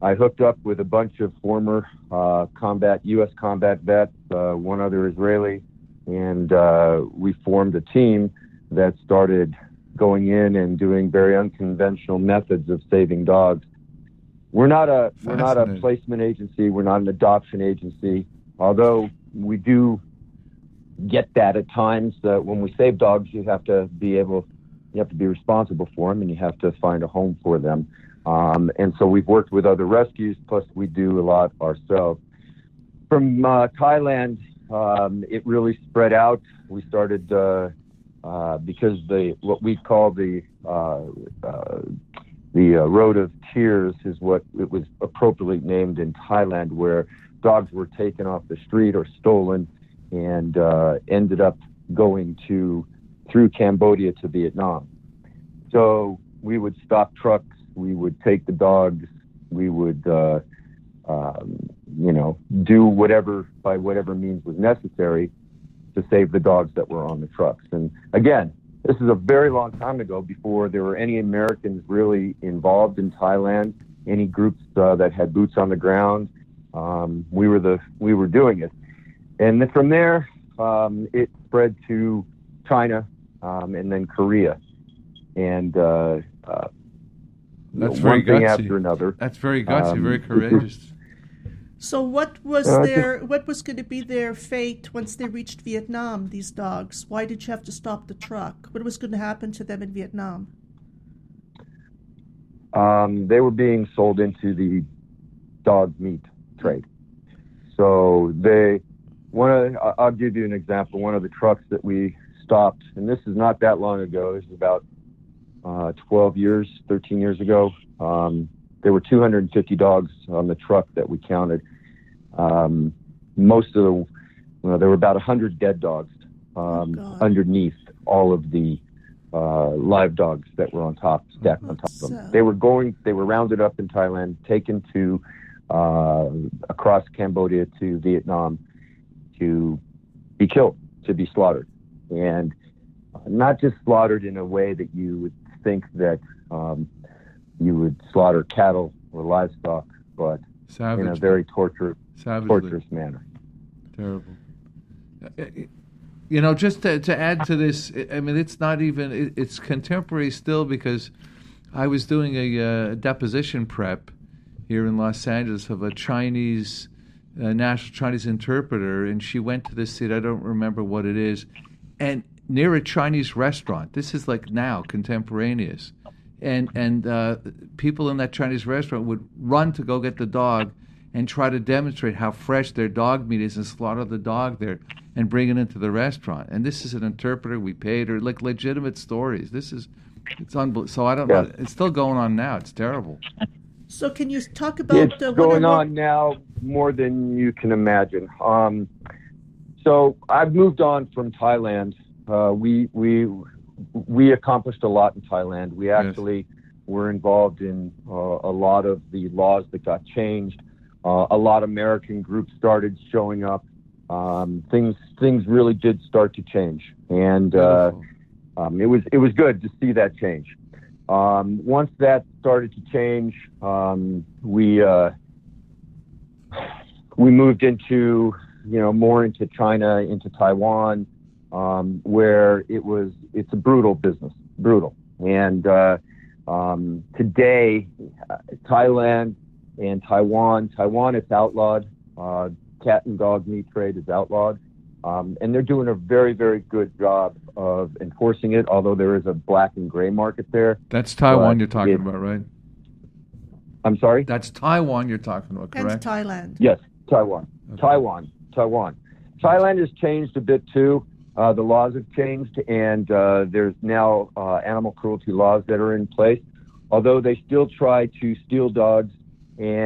I hooked up with a bunch of former uh, combat U S combat vets, uh, one other Israeli, and uh, we formed a team that started going in and doing very unconventional methods of saving dogs. We're not a we're not a placement agency. We're not an adoption agency, although we do get that at times. That when we save dogs, you have to be able, you have to be responsible for them, and you have to find a home for them. Um, and so we've worked with other rescues, plus we do a lot ourselves. From uh, Thailand, um, it really spread out. We started uh, uh, because the what we call the uh, uh, the uh, Road of Tears is what it was appropriately named in Thailand, where dogs were taken off the street or stolen and uh, ended up going to through Cambodia to Vietnam. So we would stop trucks. We would take the dogs. We would, uh, um, you know, do whatever by whatever means was necessary to save the dogs that were on the trucks. And again, this is a very long time ago, before there were any Americans really involved in Thailand, any groups uh, that had boots on the ground. Um, we were the we were doing it, and then from there um, it spread to China um, and then Korea, and. Uh, uh, That's very gutsy. One thing after another. That's very gutsy, um, very courageous. So what was uh, their, what was going to be their fate once they reached Vietnam, these dogs? Why did you have to stop the truck? What was going to happen to them in Vietnam? Um, they were being sold into the dog meat trade. So they, one of, I'll give you an example. One of the trucks that we stopped, and this is not that long ago, this is about Uh, twelve years, thirteen years ago, um, there were two hundred fifty dogs on the truck that we counted. Um, most of the, you know, there were about one hundred dead dogs um, oh underneath all of the uh, live dogs that were on top, stacked on top of them. They were going, they were rounded up in Thailand, taken to uh, across Cambodia to Vietnam to be killed, to be slaughtered, and not just slaughtered in a way that you would think that um, you would slaughter cattle or livestock, but Savage. in a very torture, torturous manner. Terrible. You know, just to, to add to this, I mean, it's not even, it, it's contemporary still, because I was doing a uh, deposition prep here in Los Angeles of a Chinese, uh, national Chinese interpreter, and she went to this city, I don't remember what it is, and near a Chinese restaurant. This is like now, contemporaneous. And and uh, people in that Chinese restaurant would run to go get the dog and try to demonstrate how fresh their dog meat is and slaughter the dog there and bring it into the restaurant. And this is an interpreter we paid, or like legitimate stories. This is, it's unbelievable. So I don't yeah. know. It's still going on now. It's terrible. So can you talk about... It's uh, going on now more than you can imagine. Um, so I've moved on from Thailand. Uh, we we we accomplished a lot in Thailand. We actually yes. were involved in uh, a lot of the laws that got changed. Uh, a lot of American groups started showing up. Um, things things really did start to change, and uh, um, it was it was good to see that change. Um, once that started to change, um, we uh, we moved into you know more into China, into Taiwan. Um, where it was, it's a brutal business, brutal. And uh, um, today, Thailand and Taiwan, Taiwan it's outlawed. Uh, cat and dog meat trade is outlawed. Um, and they're doing a very, very good job of enforcing it, although there is a black and gray market there. That's Taiwan but you're talking it, about, right? I'm sorry? That's Taiwan you're talking about, correct? And Thailand. Yes, Taiwan. Okay. Taiwan, Taiwan. Thailand has changed a bit, too. Uh, the laws have changed, and uh, there's now uh, animal cruelty laws that are in place, although they still try to steal dogs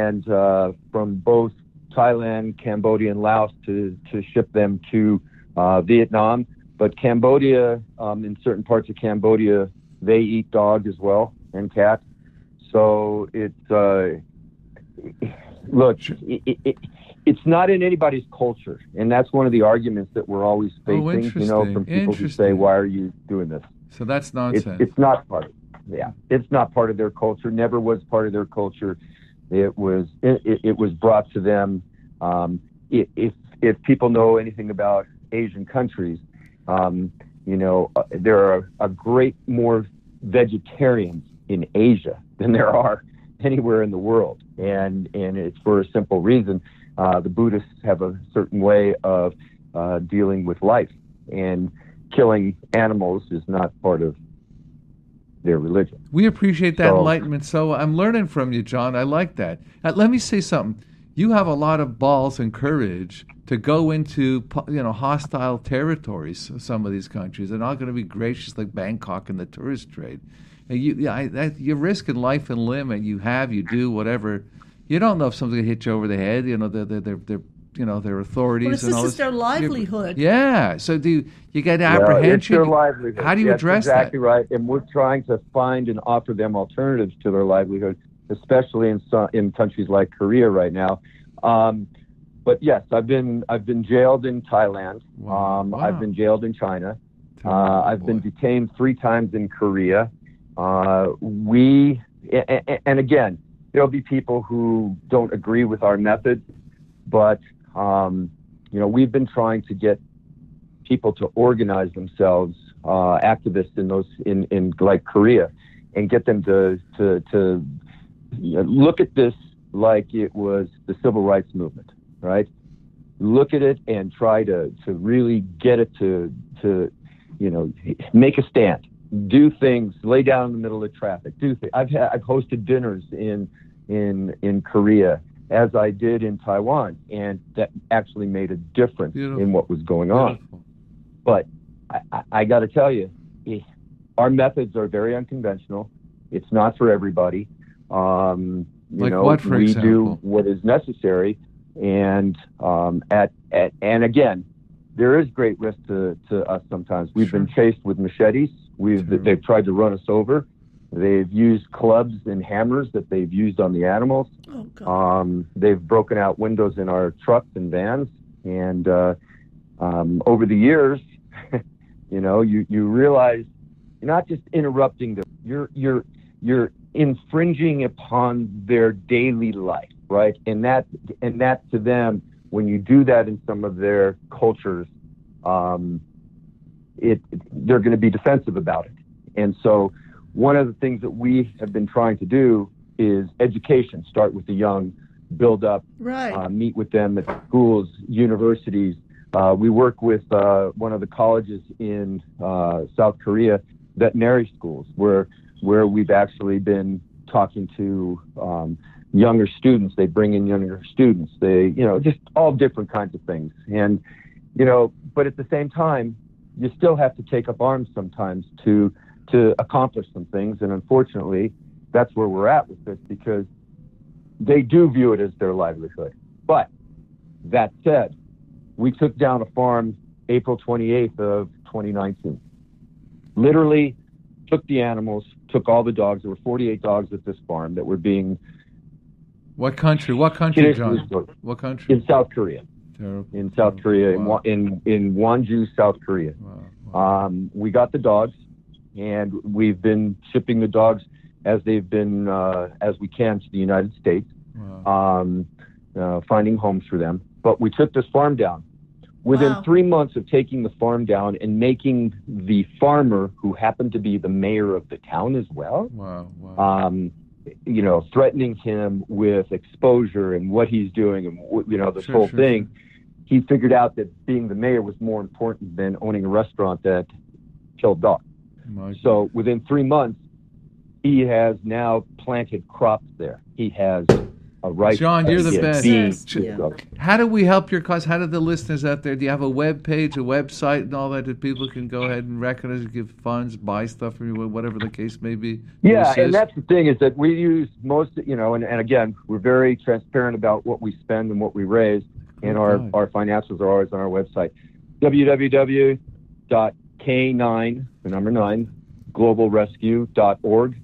and uh, from both Thailand, Cambodia, and Laos to, to ship them to uh, Vietnam. But Cambodia, um, in certain parts of Cambodia, they eat dog as well and cat. So it's, uh, look, it, it, it, it's not in anybody's culture, and that's one of the arguments that we're always facing, oh, you know, from people who say, why are you doing this? So that's nonsense. It's, it's not part of, yeah, it's not part of their culture, never was part of their culture. It was it, it was brought to them. Um, it, if, if people know anything about Asian countries, um, you know, uh, there are a great more vegetarians in Asia than there are anywhere in the world. And and it's for a simple reason. Uh, the Buddhists have a certain way of uh, dealing with life, and killing animals is not part of their religion. We appreciate that so, enlightenment. So I'm learning from you, John. I like that. Now, let me say something. You have a lot of balls and courage to go into, you know, hostile territories. Some of these countries, they're not going to be gracious like Bangkok and the tourist trade. And you, yeah, I, that, you're risking life and limb, and you have, you do, whatever. You don't know if something's going to hit you over the head. You know, they're, they're, they're, they're you know, their authorities. Well, it's and all this is their livelihood. Yeah. So do you, you get apprehension? Yeah, it's their livelihood. How do you That's address exactly that? Exactly right. And we're trying to find and offer them alternatives to their livelihood, especially in some, in countries like Korea right now. Um, but yes, I've been I've been jailed in Thailand. Wow. Um, wow. I've been jailed in China. Uh, I've boy. been detained three times in Korea. Uh, we and, and again, there'll be people who don't agree with our methods, but Um, you know, we've been trying to get people to organize themselves, uh, activists in those in, in like Korea, and get them to to, to you know, look at this like it was the civil rights movement, right? Look at it and try to, to really get it to to you know make a stand, do things, lay down in the middle of traffic, do things. I've had, I've hosted dinners in in in Korea, as I did in Taiwan, and that actually made a difference Beautiful. in what was going on. Beautiful. But I, I, I got to tell you, our methods are very unconventional. It's not for everybody. Um, you like know, what, for we example? do what is necessary, and um, at, at and again, there is great risk to, to us sometimes. We've sure. been chased with machetes. We've sure. they've tried to run us over. They've used clubs and hammers that they've used on the animals. Oh, God. Um, they've broken out windows in our trucks and vans. And uh, um, over the years, you know, you, you realize you're not just interrupting them. You're you're you're infringing upon their daily life, right? And that and that to them, when you do that in some of their cultures, um, it they're going to be defensive about it. And so, one of the things that we have been trying to do is education. Start with the young, build up, right. uh, meet with them at schools, universities. Uh, we work with uh, one of the colleges in uh, South Korea, veterinary schools, where where we've actually been talking to um, younger students. They bring in younger students. They, you know, just all different kinds of things. And, you know, but at the same time, you still have to take up arms sometimes to to accomplish some things, and unfortunately that's where we're at with this, because they do view it as their livelihood. But that said, we took down a farm April twenty-eighth of twenty nineteen. Literally took the animals, took all the dogs. There were forty-eight dogs at this farm that were being what country what country John what country in South Korea Terrible. in South Korea wow. in in Wonju, South Korea. Wow. Wow. Um, we got the dogs, and we've been shipping the dogs as they've been, uh, as we can, to the United States, wow. um, uh, finding homes for them. But we took this farm down. Within wow. three months of taking the farm down and making the farmer, who happened to be the mayor of the town as well, wow, wow. Um, you know, threatening him with exposure and what he's doing and, you know, this sure, whole sure, thing, sure. he figured out that being the mayor was more important than owning a restaurant that killed dogs. So within three months, he has now planted crops there. He has a rice. John, you're the best. Beans, yeah. How do we help your cause? How do the listeners out there? Do you have a web page, a website, and all that that people can go ahead and recognize, give funds, buy stuff from you, whatever the case may be? Yeah, and that's the thing, is that we use most, you know, and, and again, we're very transparent about what we spend and what we raise, and oh, our, our financials are always on our website, www dot K nine, the number nine, global rescue dot org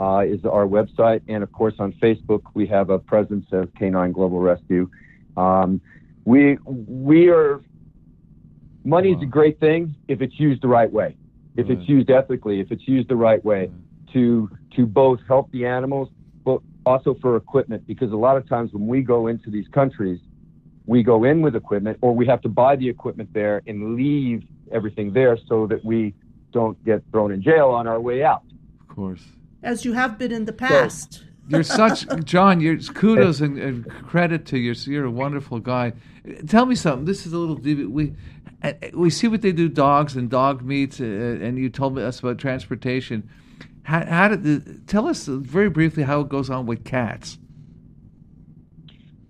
uh, is our website. And of course, on Facebook, we have a presence as K nine Global Rescue. Um, we we are, money is wow. a great thing if it's used the right way, if right. it's used ethically, if it's used the right way right. to to both help the animals, but also for equipment. Because a lot of times when we go into these countries, we go in with equipment, or we have to buy the equipment there and leave everything there so that we don't get thrown in jail on our way out. course. As you have been in the past. Well, you're such, John, you're, kudos and, and credit to you. You're a wonderful guy. Tell me something. This is a little, we we see what they do, dogs and dog meats, uh, and you told us about transportation. How, how did the, tell us very briefly how it goes on with cats.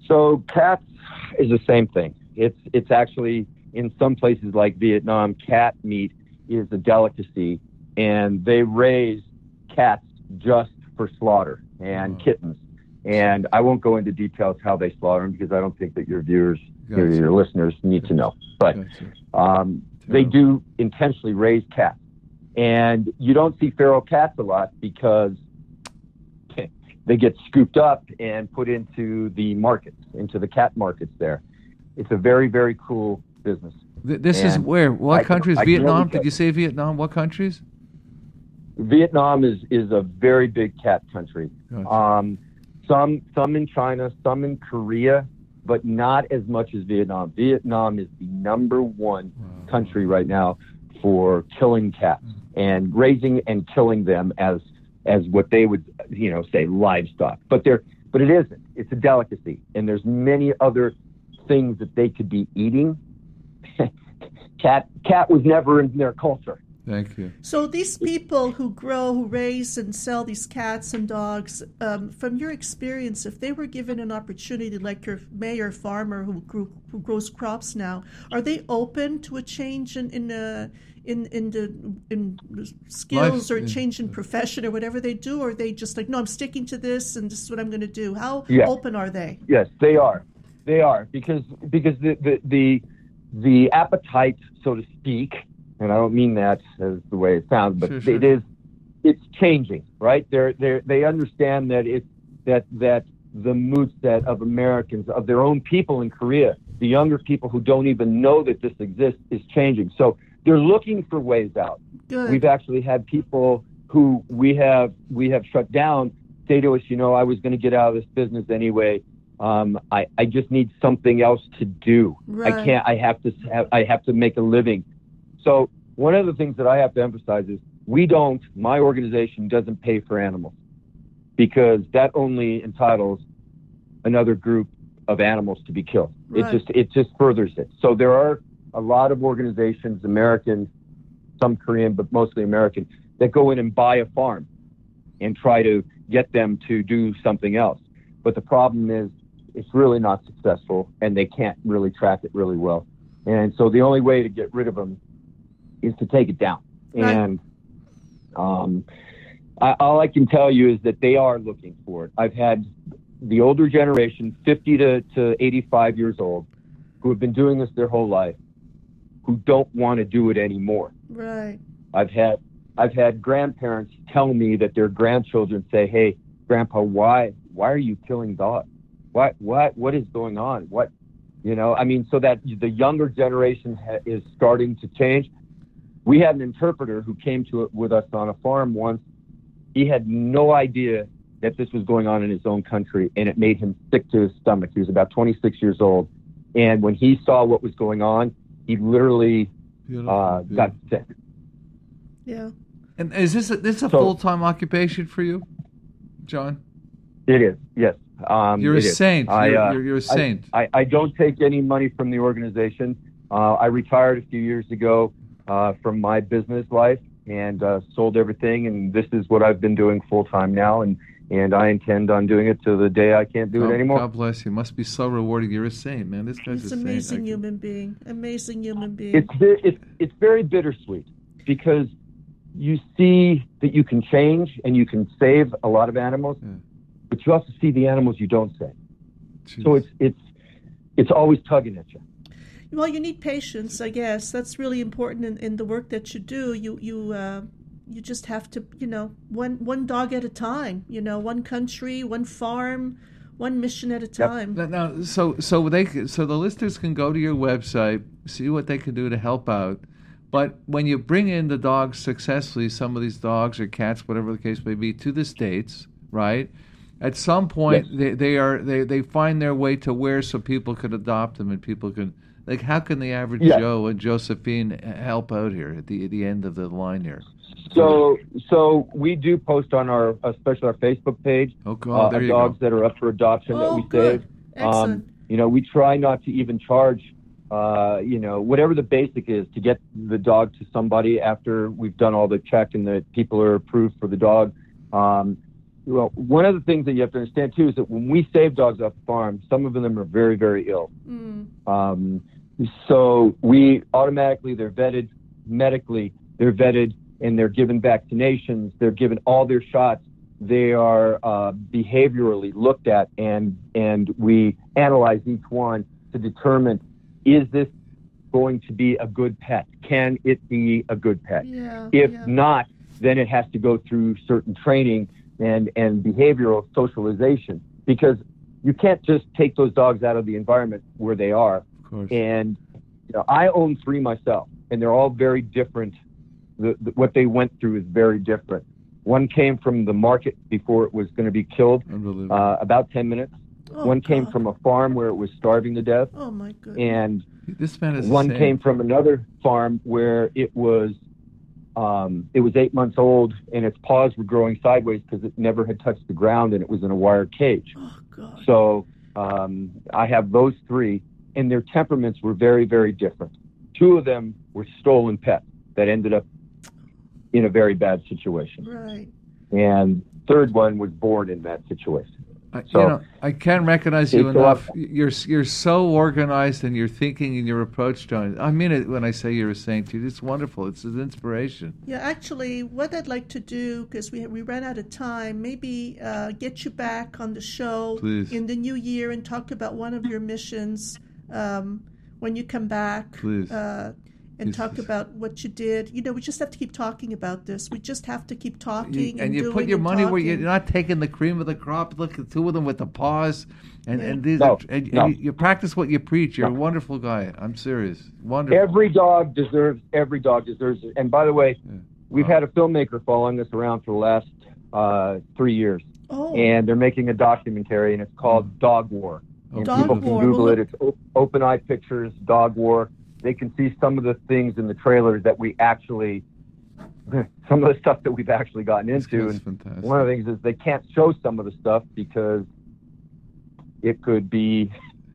So cats is the same thing. It's it's actually, in some places like Vietnam, cat meat is a delicacy, and they raise cats just for slaughter and oh. kittens. And I won't go into details how they slaughter them because I don't think that your viewers gotcha. or your listeners need gotcha. to know. But gotcha. um, they do intentionally raise cats. And you don't see feral cats a lot because they get scooped up and put into the markets, into the cat markets there. It's a very, very cool business. This and is where? What I, countries? I, I Vietnam? Did you say Vietnam? What countries? Vietnam is, is a very big cat country. Gotcha. Um, some some in China, some in Korea, but not as much as Vietnam. Vietnam is the number one wow. country right now for killing cats mm-hmm. and raising and killing them as as what they would you know say livestock. But they're but it isn't. It's a delicacy, and there's many other things that they could be eating. Cat cat was never in their culture. Thank you. So these people who grow, who raise and sell these cats and dogs, um, from your experience, if they were given an opportunity like your mayor farmer who grew, who grows crops now, are they open to a change in in uh, in, in the in skills Life, or a change in profession or whatever they do? Or are they just like, no, I'm sticking to this and this is what I'm going to do? How yes. open are they? Yes, they are. They are because because the the the, the appetite, so to speak. And I don't mean that as the way it sounds, but sure, sure. it is, it's changing, right? They're, they're, they understand that it's, that, that the moodset of Americans, of their own people in Korea, the younger people who don't even know that this exists, is changing. So they're looking for ways out. Good. We've actually had people who we have, we have shut down say to us, you know, I was going to get out of this business anyway. Um, I, I just need something else to do. Right. I can't, I have to, have, I have to make a living. So one of the things that I have to emphasize is we don't, my organization doesn't pay for animals because that only entitles another group of animals to be killed. Right. It just it just furthers it. So there are a lot of organizations, American, some Korean, but mostly American, that go in and buy a farm and try to get them to do something else. But the problem is it's really not successful and they can't really track it really well. And so the only way to get rid of them is to take it down. Right. And um, I, all I can tell you is that they are looking for it. I've had the older generation, fifty to eighty-five years old, who have been doing this their whole life, who don't want to do it anymore. Right. I've had I've had grandparents tell me that their grandchildren say, "Hey, Grandpa, why why are you killing dogs? What what what is going on? What you know? I mean, so that the younger generation ha- is starting to change." We had an interpreter who came to it with us on a farm once. He had no idea that this was going on in his own country, and it made him sick to his stomach. He was about twenty-six years old, and when he saw what was going on, he literally uh, got sick. Yeah. And is this a, this is a so, full-time occupation for you, John? It is, yes. Um, you're, a saint. Is. I, you're, uh, you're, you're a saint. I, I, I don't take any money from the organization. Uh, I retired a few years ago. Uh, from my business life and uh, sold everything, and this is what I've been doing full time now, and, and I intend on doing it till the day I can't do oh, it anymore. God bless you. It must be so rewarding. You're a saint, man. This guy's He's a saint. He's an amazing human being. Amazing human being. It's, it's it's very bittersweet because you see that you can change and you can save a lot of animals, yeah. but you also see the animals you don't save. Jeez. So it's it's it's always tugging at you. Well, you need patience, I guess. That's really important in, in the work that you do. You you uh, you just have to, you know, one one dog at a time. You know, one country, one farm, one mission at a time. Yep. Now, so so they so the listeners can go to your website, see what they can do to help out. But when you bring in the dogs successfully, some of these dogs or cats, whatever the case may be, to the States, right? At some point, yes. they they are they, they find their way to where so people could adopt them and people can. Like, how can the average yeah. Joe and Josephine help out here at the at the end of the line here? So, so we do post on our, especially our Facebook page, oh, God, uh, there you dogs go. that are up for adoption oh, that we good. save. Excellent. Um, you know, we try not to even charge, uh, you know, whatever the basic is to get the dog to somebody after we've done all the check and the people are approved for the dog. Um, well, one of the things that you have to understand, too, is that when we save dogs off the farm, some of them are very, very ill. Mm. Um, so we automatically, they're vetted medically, they're vetted, and they're given vaccinations, they're given all their shots. They are uh, behaviorally looked at, and and we analyze each one to determine, is this going to be a good pet? Can it be a good pet? Yeah, if yeah. not, then it has to go through certain training and, and behavioral socialization, because you can't just take those dogs out of the environment where they are. Of course. And you know, I own three myself, and they're all very different. The, the, what they went through is very different. One came from the market before it was going to be killed, uh, about ten minutes. Oh, one God. came from a farm where it was starving to death. Oh, my goodness. And this man is one insane. came from another farm where it was um, it was eight months old, and its paws were growing sideways because it never had touched the ground, and it was in a wire cage. Oh, God. So um, I have those three, and their temperaments were very, very different. Two of them were stolen pets that ended up in a very bad situation. Right. And third one was born in that situation. I, so, you know, I can't recognize you enough. You're you're so organized in your thinking and your approach, John. I mean it when I say you're a saint. It's wonderful. It's an inspiration. Yeah, actually, what I'd like to do, because we we ran out of time, maybe uh, get you back on the show Please. in the new year and talk about one of your missions um, when you come back. Please. Uh, And talk about what you did. You know, we just have to keep talking about this. We just have to keep talking you, and, and you doing put your money talking. where you're not taking the cream of the crop. Look at two of them with the paws, and yeah. and these no, are, and, no. and you, you practice what you preach. You're no. a wonderful guy. I'm serious. Wonderful. Every dog deserves. Every dog deserves. It. And by the way, yeah. we've wow. had a filmmaker following us around for the last uh, three years, oh. and they're making a documentary, and it's called mm. Dog War. And Dog people War. can Google well, it. It's o- Open Eye Pictures. Dog War. They can see some of the things in the trailers that we actually, some of the stuff that we've actually gotten into. And fantastic. One of the things is they can't show some of the stuff because it could be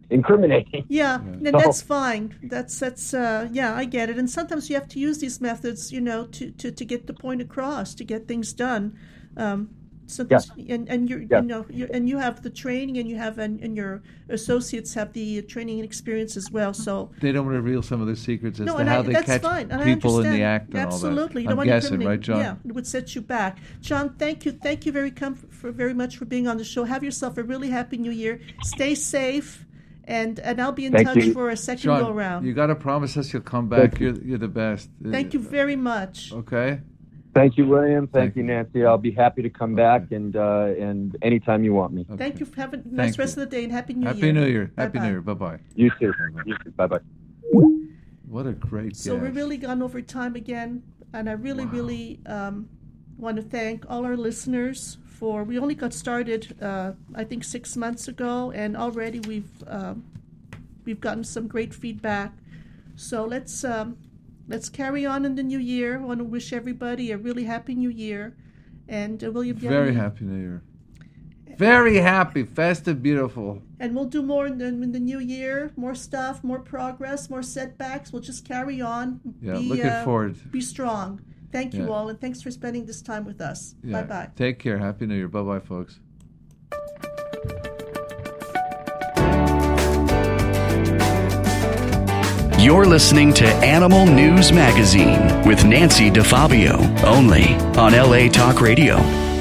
incriminating. Yeah, yeah. and so, that's fine. That's, that's uh, yeah, I get it. And sometimes you have to use these methods, you know, to, to, to get the point across, to get things done. Um, So yes. and and you yes. you know you're, and you have the training, and you have and, and your associates have the training and experience as well. So they don't want to reveal some of their secrets as no, to how I, they catch fine. people in the act and Absolutely. all that. You don't I'm want guessing, to right, John? Yeah, it would set you back. John, thank you, thank you very com- for very much for being on the show. Have yourself a really happy New Year. Stay safe, and and I'll be in thank touch you. for a second John, go round. You got to promise us you'll come back. You're, you're the best. Thank you very much. Okay. Thank you, William. Thank, Thank you, Nancy. I'll be happy to come okay. back and uh, and anytime you want me. Okay. Thank you. For having a nice Thank rest you. of the day, and Happy New Happy Year. Happy New Year. Bye-bye. Happy New Year. Bye-bye. You too. You too. Bye-bye. What a great So guest. We've really gone over time again, and I really, wow. really um, want to thank all our listeners for, we only got started, uh, I think, six months ago, and already we've, um, we've gotten some great feedback. So let's... Um, Let's carry on in the new year. I want to wish everybody a really happy new year. And uh, William, very happy new year. Very happy, festive, beautiful. And we'll do more in the, in the new year. More stuff, more progress, more setbacks. We'll just carry on. Yeah, be, looking uh, forward. Be strong. Thank you yeah. all, and thanks for spending this time with us. Yeah. Bye-bye. Take care. Happy New Year. Bye-bye, folks. You're listening to Animal News Magazine with Nancy DiFabio, only on L A Talk Radio.